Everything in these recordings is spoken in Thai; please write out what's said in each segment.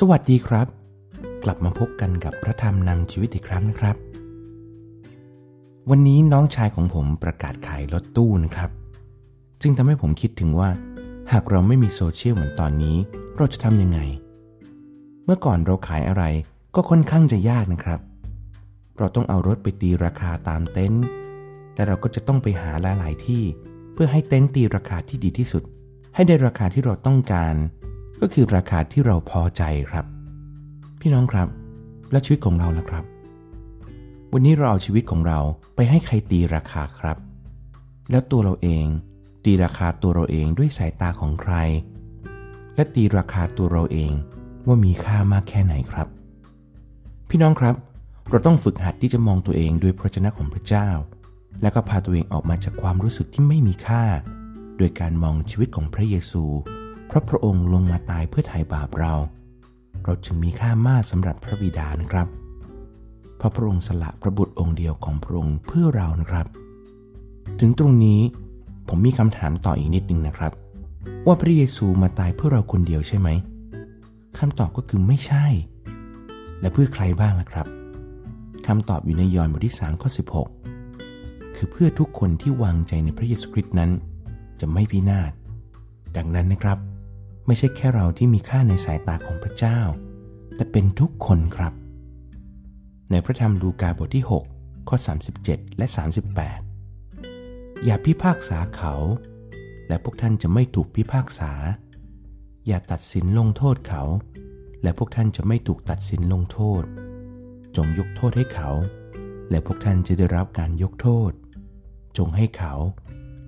สวัสดีครับกลับมาพบกันกับพระธรรมนำชีวิตอีกครั้งนะครับวันนี้น้องชายของผมประกาศขายรถตู้นะครับจึงทำให้ผมคิดถึงว่าหากเราไม่มีโซเชียลเหมือนตอนนี้เราจะทำยังไงเมื่อก่อนเราขายอะไรก็ค่อนข้างจะยากนะครับเราต้องเอารถไปตีราคาตามเต็นท์และเราก็จะต้องไปหาหลายๆที่เพื่อให้เต็นท์ตีราคาที่ดีที่สุดให้ได้ราคาที่เราต้องการก็คือราคาที่เราพอใจครับพี่น้องครับและชีวิตของเราล่ะครับวันนี้เราเอาชีวิตของเราไปให้ใครตีราคาครับแล้วตัวเราเองตีราคาตัวเราเองด้วยสายตาของใครและตีราคาตัวเราเองว่ามีค่ามากแค่ไหนครับพี่น้องครับเราต้องฝึกหัดที่จะมองตัวเองด้วยพระวจนะของพระเจ้าแล้วก็พาตัวเองออกมาจากความรู้สึกที่ไม่มีค่าโดยการมองชีวิตของพระเยซูเพราะพระองค์ลงมาตายเพื่อไถ่บาปเราจึงมีค่ามากสำหรับพระบิดานะครับเพราะพระองค์สละพระบุตรองค์เดียวของพระองค์เพื่อเรานะครับถึงตรงนี้ผมมีคำถามต่ออีกนิดนึงนะครับว่าพระเยซูมาตายเพื่อเราคนเดียวใช่ไหมคำตอบก็คือไม่ใช่และเพื่อใครบ้างล่ะครับคำตอบอยู่ในยอห์นบทที่3ข้อ16คือเพื่อทุกคนที่วางใจในพระเยซูคริสต์นั้นจะไม่พินาศดังนั้นนะครับไม่ใช่แค่เราที่มีค่าในสายตาของพระเจ้าแต่เป็นทุกคนครับในพระธรรมลูกาบทที่6ข้อ37และ38อย่าพิพากษาเขาและพวกท่านจะไม่ถูกพิพากษาอย่าตัดสินลงโทษเขาและพวกท่านจะไม่ถูกตัดสินลงโทษจงยกโทษให้เขาและพวกท่านจะได้รับการยกโทษจงให้เขา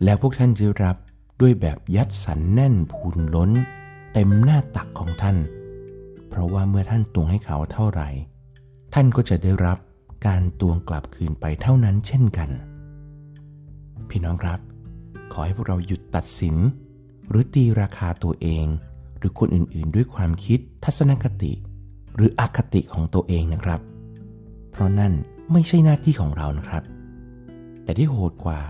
และพวกท่านจะรับด้วยแบบยัดสันแน่นพูนล้นเต็มหน้าตักของท่านเพราะว่าเมื่อท่านตวงให้เขาเท่าไหร่ท่านก็จะได้รับการตวงกลับคืนไปเท่านั้นเช่นกันพี่น้องครับขอให้พวกเราหยุดตัดสินหรือตีราคาตัวเองหรือคนอื่นๆด้วยความคิดทัศนคติหรืออคติของตัวเองนะครับเพราะนั่นไม่ใช่หน้าที่ของเรานะครับแต่ที่โหดกว่า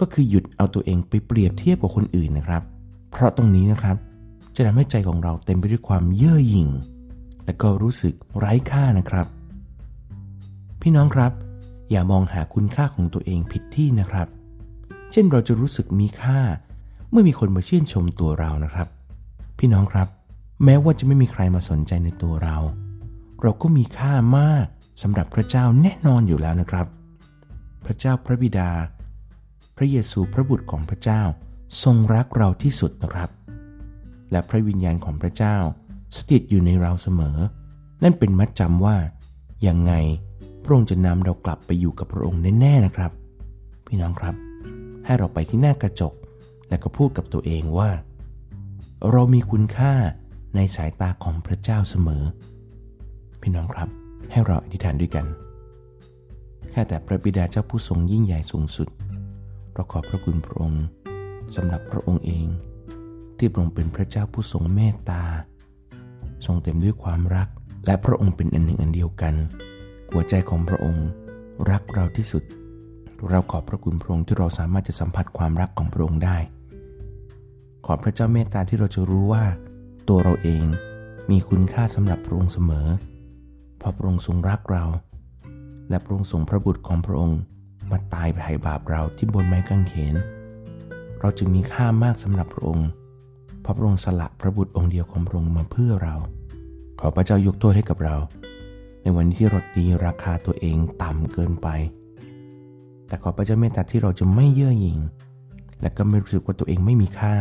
ก็คือหยุดเอาตัวเองไปเปรียบเทียบกับคนอื่นนะครับเพราะตรงนี้นะครับจะทำให้ใจของเราเต็มไปด้วยความเย่อหยิ่งและก็รู้สึกไร้ค่านะครับพี่น้องครับอย่ามองหาคุณค่าของตัวเองผิดที่นะครับเช่นเราจะรู้สึกมีค่าเมื่อมีคนมาชื่นชมตัวเรานะครับพี่น้องครับแม้ว่าจะไม่มีใครมาสนใจในตัวเราเราก็มีค่ามากสำหรับพระเจ้าแน่นอนอยู่แล้วนะครับพระเจ้าพระบิดาพระเยซูพระบุตรของพระเจ้าทรงรักเราที่สุดนะครับและพระวิญญาณของพระเจ้าสถิตอยู่ในเราเสมอนั่นเป็นมัดจำว่ายังไงพระองค์จะนำเรากลับไปอยู่กับพระองค์แน่ๆนะครับพี่น้องครับให้เราไปที่หน้ากระจกและก็พูดกับตัวเองว่าเรามีคุณค่าในสายตาของพระเจ้าเสมอพี่น้องครับให้เราอธิษฐานด้วยกันข้าแต่พระบิดาเจ้าผู้ทรงยิ่งใหญ่สูงสุดเราขอบพระคุณพระองค์สำหรับพระองค์เองที่พระองค์เป็นพระเจ้าผู้ทรงเมตตาทรงเต็มด้วยความรักและพระองค์เป็นอันหนึ่งอันเดียวกันหัวใจของพระองค์รักเราที่สุดเราขอบพระคุณพระองค์ที่เราสามารถจะสัมผัสความรักของพระองค์ได้ขอพระเจ้าเมตตาที่เราจะรู้ว่าตัวเราเองมีคุณค่าสำหรับพระองค์เสมอเพราะพระองค์ทรงรักเราและพระองค์ทรงพระบุตรของพระองค์มาตายไถ่บาปเราที่บนไม้กางเขนเราจึงมีค่ามากสำหรับพระองค์เพราะพระองค์สละพระบุตรองค์เดียวของพระองค์มาเพื่อเราขอพระเจ้ายกโทษให้กับเราในวันที่เราตีราคาตัวเองต่ำเกินไปแต่ขอพระเจ้าเมตตาที่เราจะไม่เย่อหยิ่งและก็ไม่รู้สึกว่าตัวเองไม่มีค่า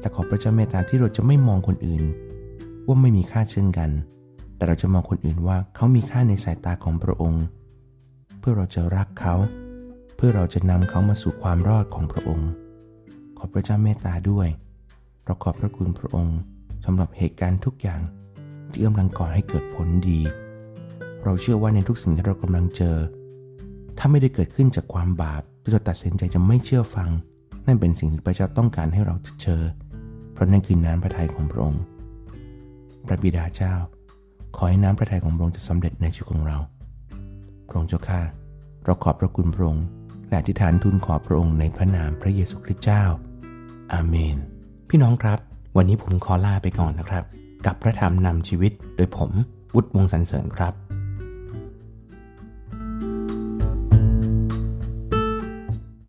และขอพระเจ้าเมตตาที่เราจะไม่มองคนอื่นว่าไม่มีค่าเช่นกันแต่เราจะมองคนอื่นว่าเขามีค่าในสายตาของพระองค์เพื่อเราจะรักเขาเพื่อเราจะนำเขามาสู่ความรอดของพระองค์ขอพระเจ้าเมตตาด้วยเราขอบพระคุณพระองค์สำหรับเหตุการณ์ทุกอย่างที่กำลังก่อให้เกิดผลดีเราเชื่อว่าในทุกสิ่งที่เรากำลังเจอถ้าไม่ได้เกิดขึ้นจากความบาปที่เราตัดสินใจจะไม่เชื่อฟังนั่นเป็นสิ่งที่พระเจ้าต้องการให้เราเจอเพราะนั่นคือน้ำพระทัยของพระองค์พระบิดาเจ้าขอให้น้ำพระทัยของพระองค์จะสำเร็จในชีวิตของเราพระองค์เจ้าข้าเราขอบพระคุณพระองค์และอธิษฐานทูลขอพระองค์ในพระนามพระเยซูคริสต์เจ้าอาเมนพี่น้องครับวันนี้ผมขอลาไปก่อนนะครับ กับพระธรรมนำชีวิตโดยผมวุฒิ วงศ์สรรเสริญครับ